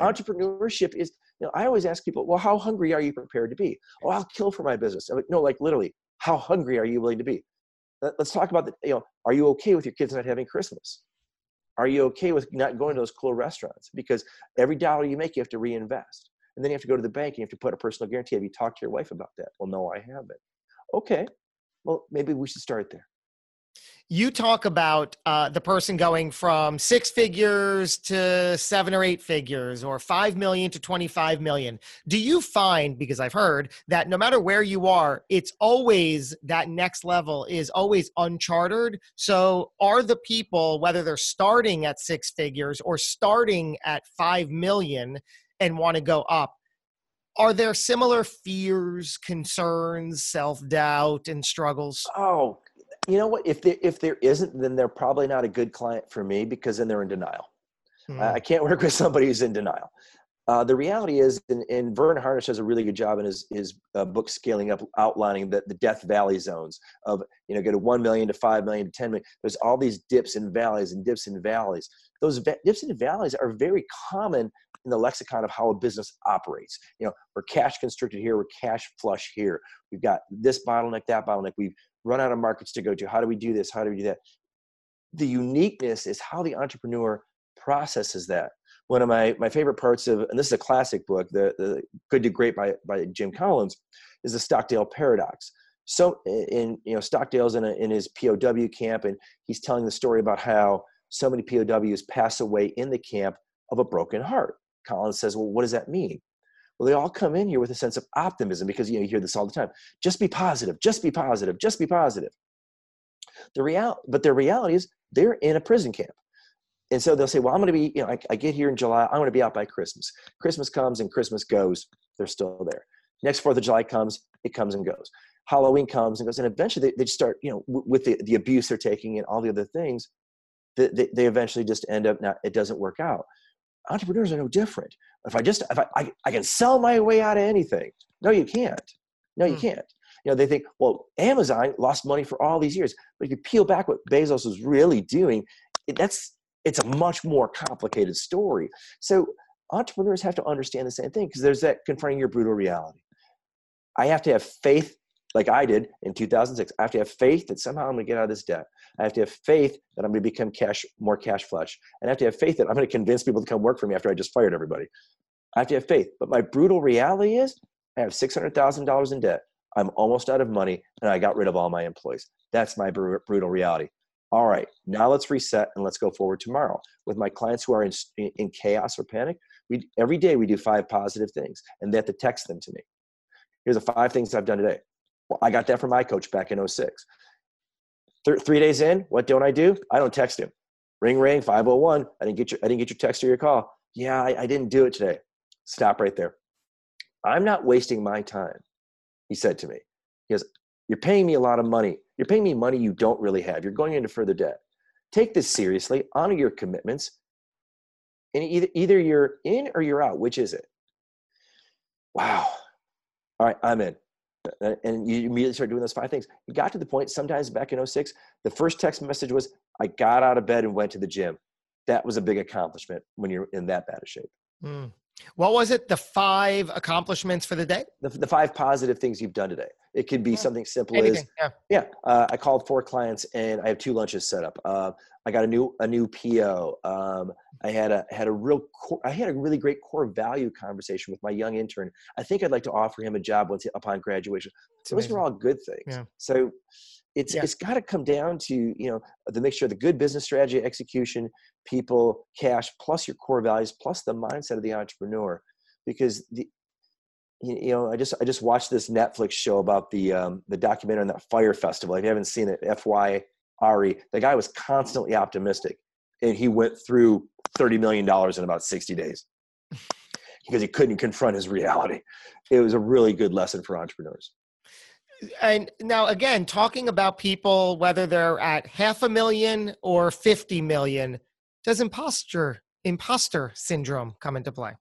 entrepreneurship is, I always ask people, well, how hungry are you prepared to be? Oh, I'll kill for my business. I'm like, no, like literally, how hungry are you willing to be? Let's talk about are you okay with your kids not having Christmas? Are you okay with not going to those cool restaurants? Because every dollar you make, you have to reinvest. And then you have to go to the bank and you have to put a personal guarantee. Have you talked to your wife about that? Well, no, I haven't. Okay. Well, maybe we should start there. You talk about the person going from 6 figures to 7 or 8 figures, or 5 million to 25 million. Do you find, because I've heard that no matter where you are, it's always that next level is always uncharted? So are the people, whether they're starting at 6 figures or starting at 5 million and want to go up, are there similar fears, concerns, self-doubt, and struggles? Oh, you know what? If there isn't, then they're probably not a good client for me, because then they're in denial. I can't work with somebody who's in denial. The reality is, and Vern Harnish does a really good job in his book Scaling Up, outlining the Death Valley zones of, go to 1 million to 5 million to 10 million. There's all these dips and valleys and dips and valleys. Those dips and valleys are very common in the lexicon of how a business operates. We're cash constricted here. We're cash flush here. We've got this bottleneck, that bottleneck. We've run out of markets to go to. How do we do this? How do we do that? The uniqueness is how the entrepreneur processes that. One of my favorite parts of, and this is a classic book, the Good to Great by Jim Collins, is the Stockdale Paradox. So Stockdale's in his POW camp, and he's telling the story about how so many POWs pass away in the camp of a broken heart. Collins says, well, what does that mean? Well, they all come in here with a sense of optimism because, you know, you hear this all the time. Just be positive, just be positive, just be positive. But their reality is they're in a prison camp. And so they'll say, well, I'm going to be, you know, I get here in July. I'm going to be out by Christmas. Christmas comes and Christmas goes. They're still there. Next 4th of July comes, it comes and goes. Halloween comes and goes. And eventually they just start, you know, with the abuse they're taking and all the other things, they eventually just end up, it doesn't work out. Entrepreneurs are no different. If I can sell my way out of anything. No, you can't. No, you can't. You know, they think, well, Amazon lost money for all these years. But if you peel back what Bezos was really doing, it's a much more complicated story. So entrepreneurs have to understand the same thing because there's that confronting your brutal reality. I have to have faith, like I did in 2006. I have to have faith that somehow I'm going to get out of this debt. I have to have faith that I'm going to become more cash flush. And I have to have faith that I'm going to convince people to come work for me after I just fired everybody. I have to have faith. But my brutal reality is I have $600,000 in debt. I'm almost out of money, and I got rid of all my employees. That's my brutal reality. All right, now let's reset and let's go forward tomorrow. With my clients who are in chaos or panic, every day we do 5 positive things, and they have to text them to me. Here's the 5 things I've done today. Well, I got that from my coach back in 06. 3 days in, what don't I do? I don't text him. Ring, ring, 501. I didn't get your text or your call. Yeah, I didn't do it today. Stop right there. I'm not wasting my time, he said to me. He goes, you're paying me a lot of money. You're paying me money you don't really have. You're going into further debt. Take this seriously. Honor your commitments. And either you're in or you're out. Which is it? Wow. All right, I'm in. And you immediately start doing those 5 things. It got to the point, sometimes back in 06, the first text message was, I got out of bed and went to the gym. That was a big accomplishment when you're in that bad of shape. Mm. What was it? The 5 accomplishments for the day? The 5 positive things you've done today. It could be something simple as, I called 4 clients and I have 2 lunches set up. I got a new PO. I had a really great core value conversation with my young intern. I think I'd like to offer him a job upon graduation. So those are all good things. Yeah. So it's got to come down to, you know, the mixture of the good business strategy, execution, people, cash, plus your core values, plus the mindset of the entrepreneur, because I just watched this Netflix show about the documentary on that Fyre festival. If you haven't seen it, FYRE, the guy was constantly optimistic, and he went through $30 million in about 60 days because he couldn't confront his reality. It was a really good lesson for entrepreneurs. And now, again, talking about people, whether they're at $500,000 or 50 million, does imposter syndrome come into play?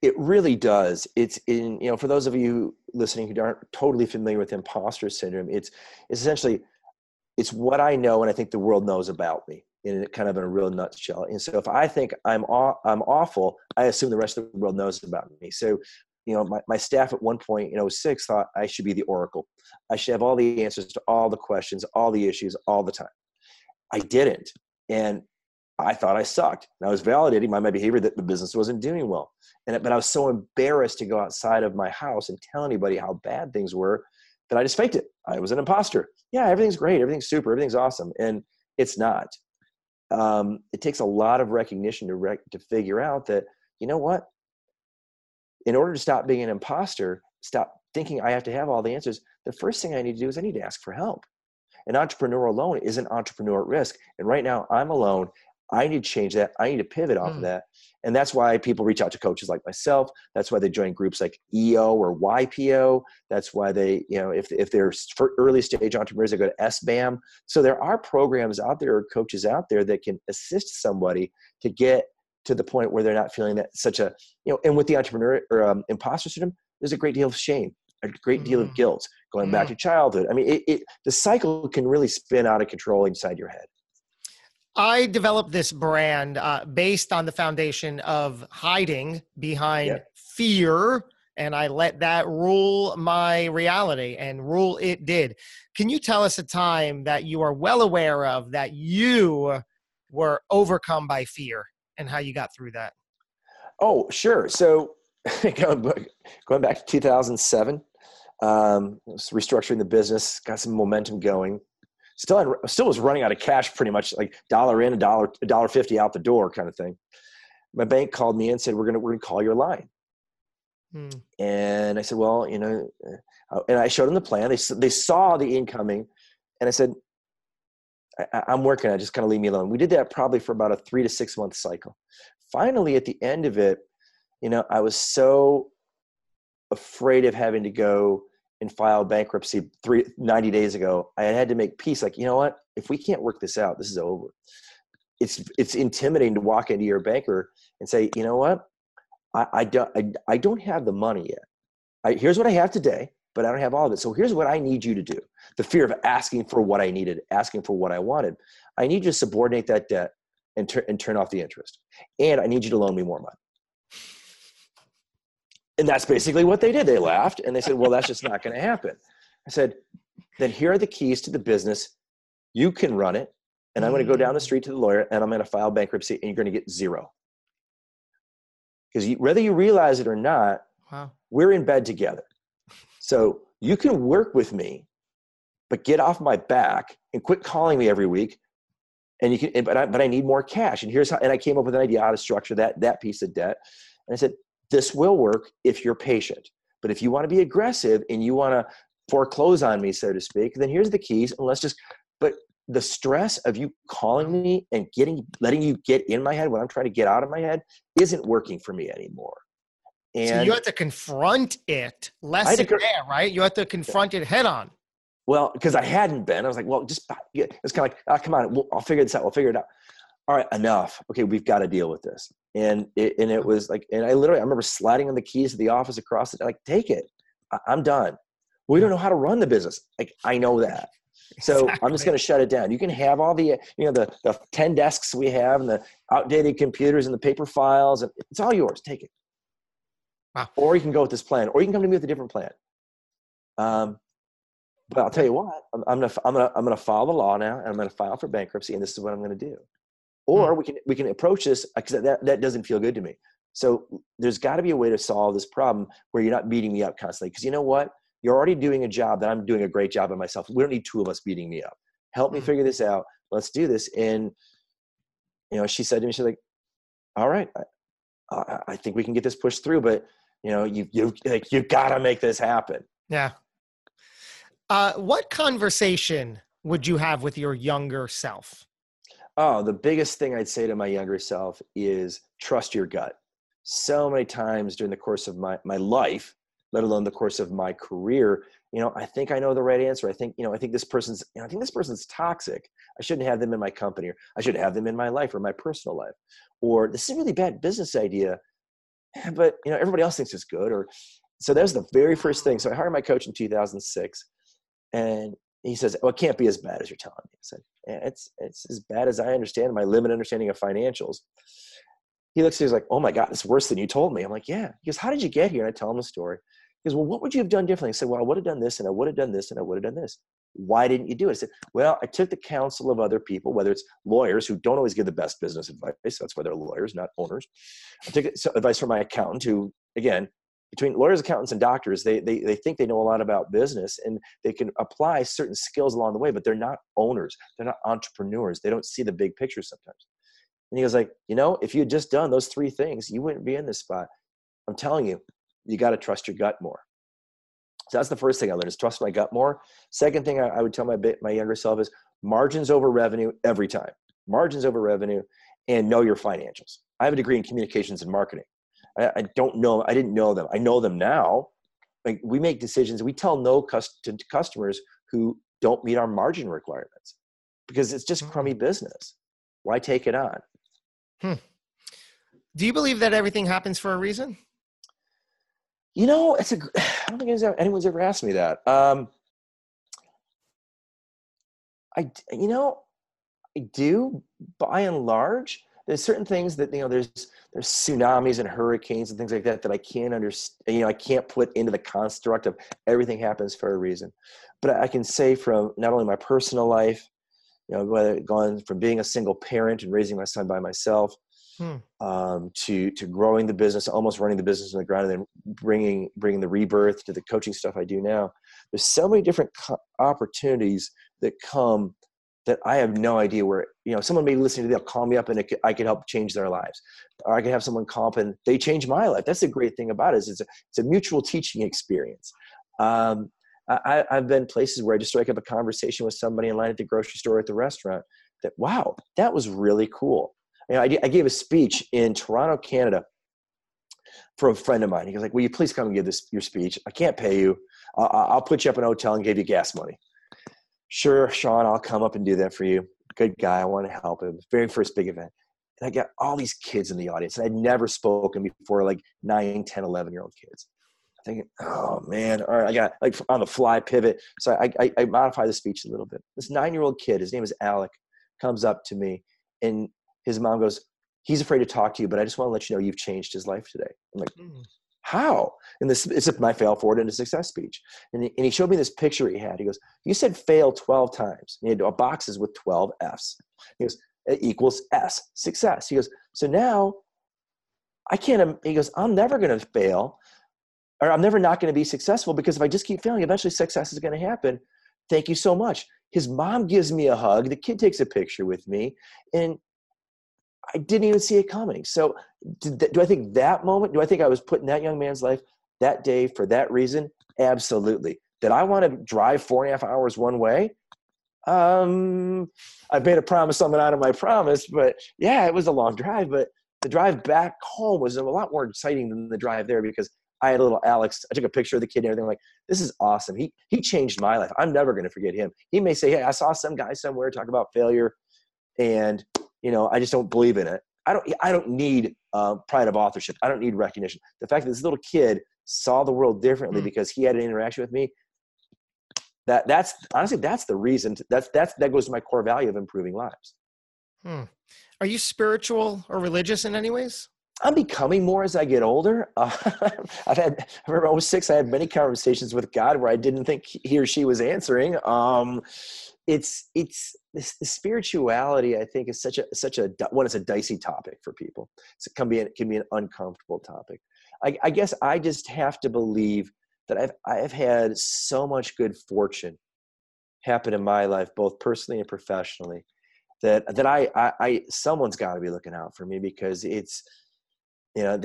It really does. It's in, you know, for those of you listening who aren't totally familiar with imposter syndrome, it's essentially, it's what I know and I think the world knows about me in kind of in a real nutshell. And so if I think I'm awful, I assume the rest of the world knows about me. So, you know, my staff at one point in 06 thought I should be the oracle. I should have all the answers to all the questions, all the issues, all the time. I didn't. And I thought I sucked. And I was validating by my behavior that the business wasn't doing well. But I was so embarrassed to go outside of my house and tell anybody how bad things were that I just faked it. I was an imposter. Yeah, everything's great. Everything's super. Everything's awesome. And it's not. It takes a lot of recognition to figure out that, you know what? In order to stop being an imposter, stop thinking I have to have all the answers, the first thing I need to do is I need to ask for help. An entrepreneur alone is an entrepreneur at risk. And right now I'm alone. I need to change that. I need to pivot off of that. And that's why people reach out to coaches like myself. That's why they join groups like EO or YPO. That's why they, you know, if they're early stage entrepreneurs, they go to SBAM. So there are programs out there or coaches out there that can assist somebody to get to the point where they're not feeling that such a, you know, and with the entrepreneur or imposter syndrome, there's a great deal of shame, a great deal of guilt going back to childhood. I mean, the cycle can really spin out of control inside your head. I developed this brand based on the foundation of hiding behind fear, and I let that rule my reality, and rule it did. Can you tell us a time that you are well aware of that you were overcome by fear and how you got through that? Oh, sure. So going back to 2007, was restructuring the business, got some momentum going. Still was running out of cash pretty much, like dollar in, $1.50 out the door kind of thing. My bank called me and said, we're gonna call your line. And I said, well, you know, and I showed them the plan. They saw the incoming, and I said, I'm working on it. Just kind of leave me alone. We did that probably for about a 3 to 6 month cycle. Finally, at the end of it, you know, I was so afraid of having to go and file bankruptcy 90 days ago. I had to make peace. Like, you know what? If we can't work this out, this is over. It's intimidating to walk into your banker and say, you know what? I don't have the money yet. Here's what I have today, but I don't have all of it. So here's what I need you to do. The fear of asking for what I needed, asking for what I wanted. I need you to subordinate that debt and turn off the interest. And I need you to loan me more money. And that's basically what they did. They laughed and they said, well, that's just not going to happen. I said, then here are the keys to the business. You can run it. And I'm going to go down the street to the lawyer and I'm going to file bankruptcy and you're going to get zero. Because whether you realize it or not, wow, we're in bed together. So you can work with me, but get off my back and quit calling me every week. And you can, but I need more cash. And here's how. And I came up with an idea how to structure that piece of debt. And I said, this will work if you're patient. But if you want to be aggressive and you want to foreclose on me, so to speak, then here's the keys. And let's just. But the stress of you calling me and letting you get in my head when I'm trying to get out of my head isn't working for me anymore. And so you have to confront it less than there, right? You have to confront it head on. Well, because I hadn't been. I was like, well, just it's kind of like, oh, come on, I'll figure this out. We'll figure it out. All right, enough. Okay, we've got to deal with this. And it was like, and I remember sliding on the keys to the office across it. Like, take it. I'm done. We don't know how to run the business. Like, I know that. So exactly. I'm just going to shut it down. You can have all the, you know, the 10 desks we have and the outdated computers and the paper files. And it's all yours. Take it. Wow. Or you can go with this plan, or you can come to me with a different plan. But I'll tell you what, I'm gonna follow the law now, and I'm gonna file for bankruptcy, and this is what I'm gonna do. Or we can approach this because that doesn't feel good to me. So there's got to be a way to solve this problem where you're not beating me up constantly. Because you know what, you're already doing a job that I'm doing a great job of myself. We don't need two of us beating me up. Help me figure this out. Let's do this. And you know, she said to me, she's like, "All right, I think we can get this pushed through, but." You know, you got to make this happen. Yeah. What conversation would you have with your younger self? Oh, the biggest thing I'd say to my younger self is trust your gut. So many times during the course of my life, let alone the course of my career, you know, I think I know the right answer. I think, you know, I think this person's toxic. I shouldn't have them in my company, or I shouldn't have them in my life or my personal life, or this is a really bad business idea. But you know, everybody else thinks it's good. Or so that was the very first thing. So I hired my coach in 2006, and he says, "Well, it can't be as bad as you're telling me." I said, "It's as bad as I understand my limited understanding of financials." He looks at me, he's like, "Oh my God, it's worse than you told me." I'm like, "Yeah." He goes, "How did you get here?" And I tell him the story. He goes, "Well, what would you have done differently?" I said, "Well, I would have done this, and I would have done this, and I would have done this." "Why didn't you do it?" I said, "Well, I took the counsel of other people, whether it's lawyers who don't always give the best business advice. That's why they're lawyers, not owners. I took advice from my accountant who, again, between lawyers, accountants, and doctors, they think they know a lot about business and they can apply certain skills along the way, but they're not owners. They're not entrepreneurs. They don't see the big picture sometimes." And he was like, "You know, if you had just done those three things, you wouldn't be in this spot. I'm telling you, you got to trust your gut more." So that's the first thing I learned, is trust my gut more. Second thing I would tell my younger self is margins over revenue every time. Margins over revenue, and know your financials. I have a degree in communications and marketing. I don't know. I didn't know them. I know them now. Like, we make decisions. We tell no to customers who don't meet our margin requirements because it's just crummy business. Why take it on? Do you believe that everything happens for a reason? You know, I don't think anyone's ever asked me that. I do, by and large. There's certain things that, you know, there's tsunamis and hurricanes and things like that I can't understand. You know, I can't put into the construct of everything happens for a reason. But I can say from not only my personal life, you know, whether gone from being a single parent and raising my son by myself, to growing the business, almost running the business on the ground, and then bringing the rebirth to the coaching stuff I do now. There's so many different opportunities that come that I have no idea where, you know, someone may be listening to this, they'll call me up and I could help change their lives. Or I could have someone call up and they change my life. That's the great thing about it, is it's a mutual teaching experience. I've been places where I just strike up a conversation with somebody in line at the grocery store, at the restaurant, that, wow, that was really cool. You know, I gave a speech in Toronto, Canada for a friend of mine. He goes like, will you please come and give your speech? I can't pay you. I'll put you up in a hotel and give you gas money. Sure, Sean, I'll come up and do that for you. Good guy. I want to help him. Very first big event. And I got all these kids in the audience. And I'd never spoken before, like 9, 10, 11-year-old kids. I'm thinking, oh, man. All right, I got like on the fly pivot. So I modify the speech a little bit. This 9-year-old kid, his name is Alec, comes up to me. And his mom goes, he's afraid to talk to you, but I just want to let you know you've changed his life today. I'm like, how? And this is my fail forward into success speech. And he showed me this picture he had. He goes, you said fail 12 times. And he had boxes with 12 Fs. He goes, it equals S, success. He goes, so now I can't, he goes, I'm never going to fail, or I'm never not going to be successful, because if I just keep failing, eventually success is going to happen. Thank you so much. His mom gives me a hug. The kid takes a picture with me. And I didn't even see it coming. So do I think that moment, do I think I was put in that young man's life that day for that reason? Absolutely. Did I want to drive 4.5 hours one way? I've made a promise, something out of my promise, but yeah, it was a long drive, but the drive back home was a lot more exciting than the drive there, because I had a little Alex. I took a picture of the kid and everything. I'm like, this is awesome. He changed my life. I'm never going to forget him. He may say, hey, I saw some guy somewhere talk about failure, and you know, I just don't believe in it. I don't need pride of authorship. I don't need recognition. The fact that this little kid saw the world differently because he had an interaction with me, that's honestly, that's the reason. That goes to my core value of improving lives. Are you spiritual or religious in any ways? I'm becoming more as I get older. I remember I was 6, I had many conversations with God where I didn't think he or she was answering. It's the spirituality, I think, is such a it's a dicey topic for people. It can be an uncomfortable topic. I guess I just have to believe that I've had so much good fortune happen in my life, both personally and professionally, that I someone's got to be looking out for me, because it's, you know,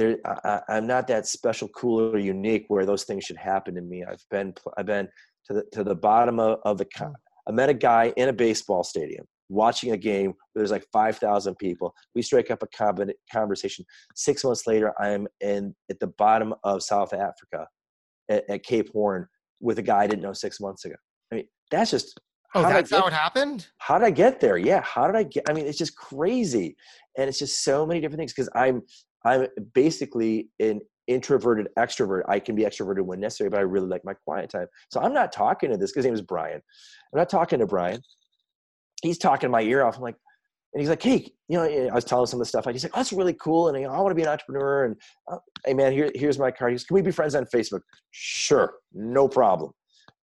I'm not that special, cool, or unique where those things should happen to me. I've been to the bottom of the. I met a guy in a baseball stadium watching a game where there's like 5,000 people. We strike up a conversation. 6 months later, I'm at the bottom of South Africa at Cape Horn with a guy I didn't know 6 months ago. I mean, that's just... Oh, that's how it happened? How did I get there? Yeah, I mean, it's just crazy. And it's just so many different things, because I'm basically an introverted extrovert. I can be extroverted when necessary, but I really like my quiet time. So I'm not talking to this guy's name is Brian. I'm not talking to Brian. He's talking my ear off. I'm like, and he's like, hey, you know, I was telling him some of the stuff. He's like, oh, that's really cool. And I want to be an entrepreneur. And hey, man, here's my card. He goes, can we be friends on Facebook? Sure, no problem.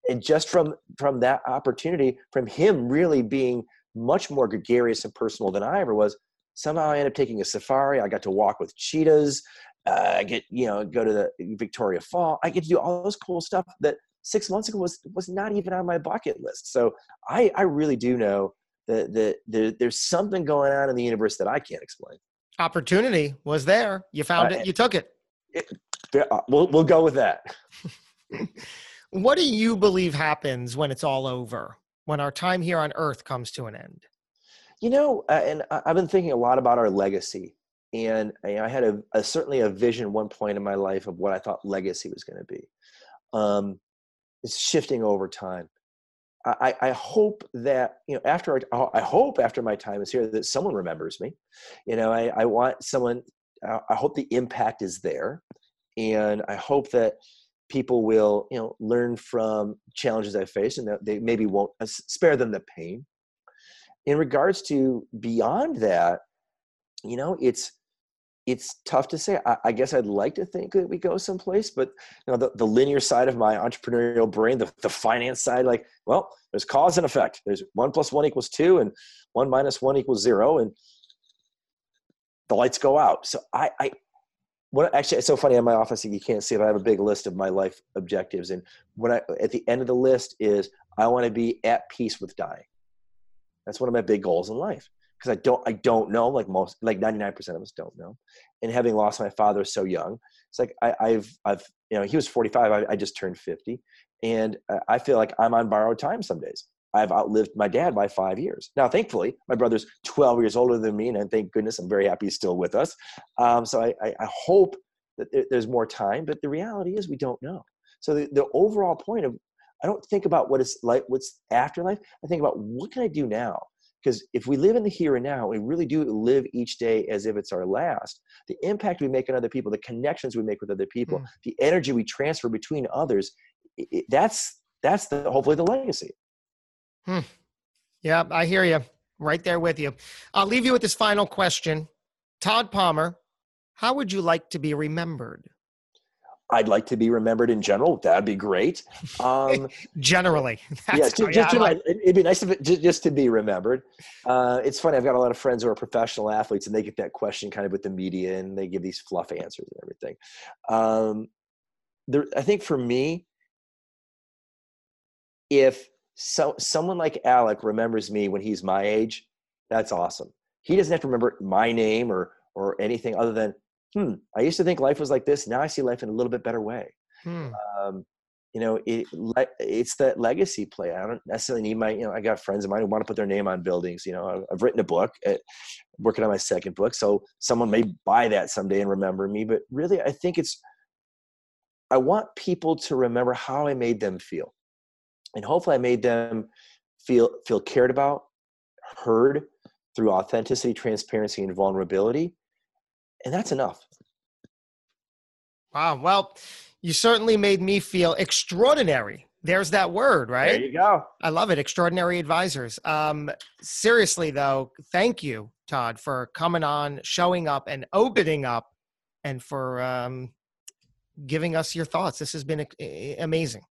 And just from that opportunity, from him really being much more gregarious and personal than I ever was, somehow I ended up taking a safari. I got to walk with cheetahs. I get, you know, go to the Victoria Fall. I get to do all those cool stuff that 6 months ago was not even on my bucket list. So I really do know that there's something going on in the universe that I can't explain. Opportunity was there. You found it. You took it. We'll go with that. What do you believe happens when it's all over, when our time here on Earth comes to an end? You know, and I've been thinking a lot about our legacy. And I had certainly a vision at one point in my life of what I thought legacy was going to be. It's shifting over time. I hope that, you know, after my time is here, that someone remembers me. You know, I want someone, I hope the impact is there. And I hope that people will, you know, learn from challenges I faced, and that they maybe won't spare them the pain. In regards to beyond that, you know, it's tough to say. I guess I'd like to think that we go someplace, but you know, the linear side of my entrepreneurial brain, the finance side, like, well, there's cause and effect. There's 1 + 1 = 2 and 1 - 1 = 0. And the lights go out. So actually, it's so funny in my office, you can't see it, but I have a big list of my life objectives. And at the end of the list is I want to be at peace with dying. That's one of my big goals in life, because I don't know, like most, like 99% of us don't know. And having lost my father so young, it's like I've you know, he was 45. I just turned 50, and I feel like I'm on borrowed time some days. I've outlived my dad by 5 years. Now, thankfully, my brother's 12 years older than me, and thank goodness I'm very happy he's still with us. So I hope that there's more time, but the reality is we don't know. So the overall point of, I don't think about what it's like, what's after life. I think about what can I do now? Because if we live in the here and now, we really do live each day as if it's our last. The impact we make on other people, the connections we make with other people, the energy we transfer between others, that's the, hopefully the legacy. Yeah, I hear you. Right there with you. I'll leave you with this final question. Todd Palmer, how would you like to be remembered? I'd like to be remembered in general. That'd be great. Generally. That's yeah, just like. It'd be nice if just to be remembered. It's funny. I've got a lot of friends who are professional athletes, and they get that question kind of with the media, and they give these fluff answers and everything. I think for me, if someone like Alec remembers me when he's my age, that's awesome. He doesn't have to remember my name or anything other than, I used to think life was like this. Now I see life in a little bit better way. You know, it's that legacy play. I don't necessarily need my, you know, I got friends of mine who want to put their name on buildings. You know, I've written a book, working on my second book. So someone may buy that someday and remember me, but really I think I want people to remember how I made them feel. And hopefully I made them feel cared about, heard through authenticity, transparency, and vulnerability. And that's enough. Wow. Well, you certainly made me feel extraordinary. There's that word, right? There you go. I love it. Extraordinary Advisors. Seriously, though, thank you, Todd, for coming on, showing up, and opening up, and for giving us your thoughts. This has been amazing.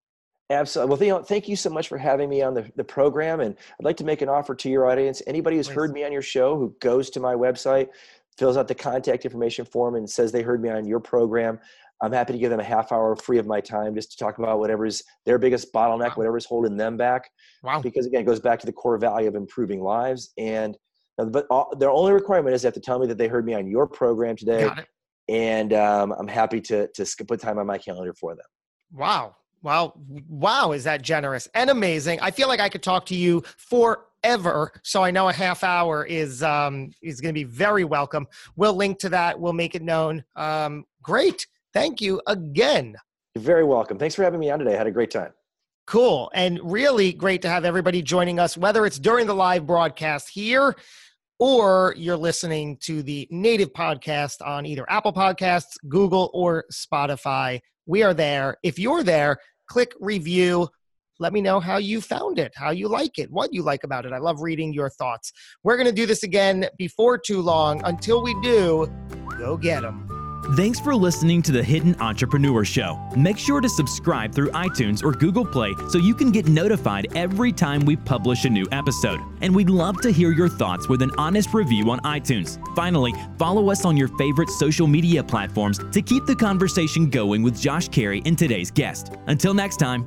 Absolutely. Well, Theo, thank you so much for having me on the program. And I'd like to make an offer to your audience. Anybody who's heard me on your show who goes to my website, fills out the contact information form, and says they heard me on your program, I'm happy to give them a half hour free of my time just to talk about whatever's their biggest bottleneck, whatever's holding them back. Wow. Because again, it goes back to the core value of improving lives. And but their only requirement is they have to tell me that they heard me on your program today. Got it. And I'm happy to put time on my calendar for them. Wow. Wow. Is that generous and amazing? I feel like I could talk to you forever. So I know a half hour is going to be very welcome. We'll link to that. We'll make it known. Great. Thank you again. You're very welcome. Thanks for having me on today. I had a great time. Cool. And really great to have everybody joining us, whether it's during the live broadcast here or you're listening to the native podcast on either Apple Podcasts, Google, or Spotify. We are there. If you're there, click review. Let me know how you found it, how you like it, what you like about it. I love reading your thoughts. We're going to do this again before too long. Until we do, go get them. Thanks for listening to the Hidden Entrepreneur Show. Make sure to subscribe through iTunes or Google Play so you can get notified every time we publish a new episode. And we'd love to hear your thoughts with an honest review on iTunes. Finally, follow us on your favorite social media platforms to keep the conversation going with Josh Carey and today's guest. Until next time.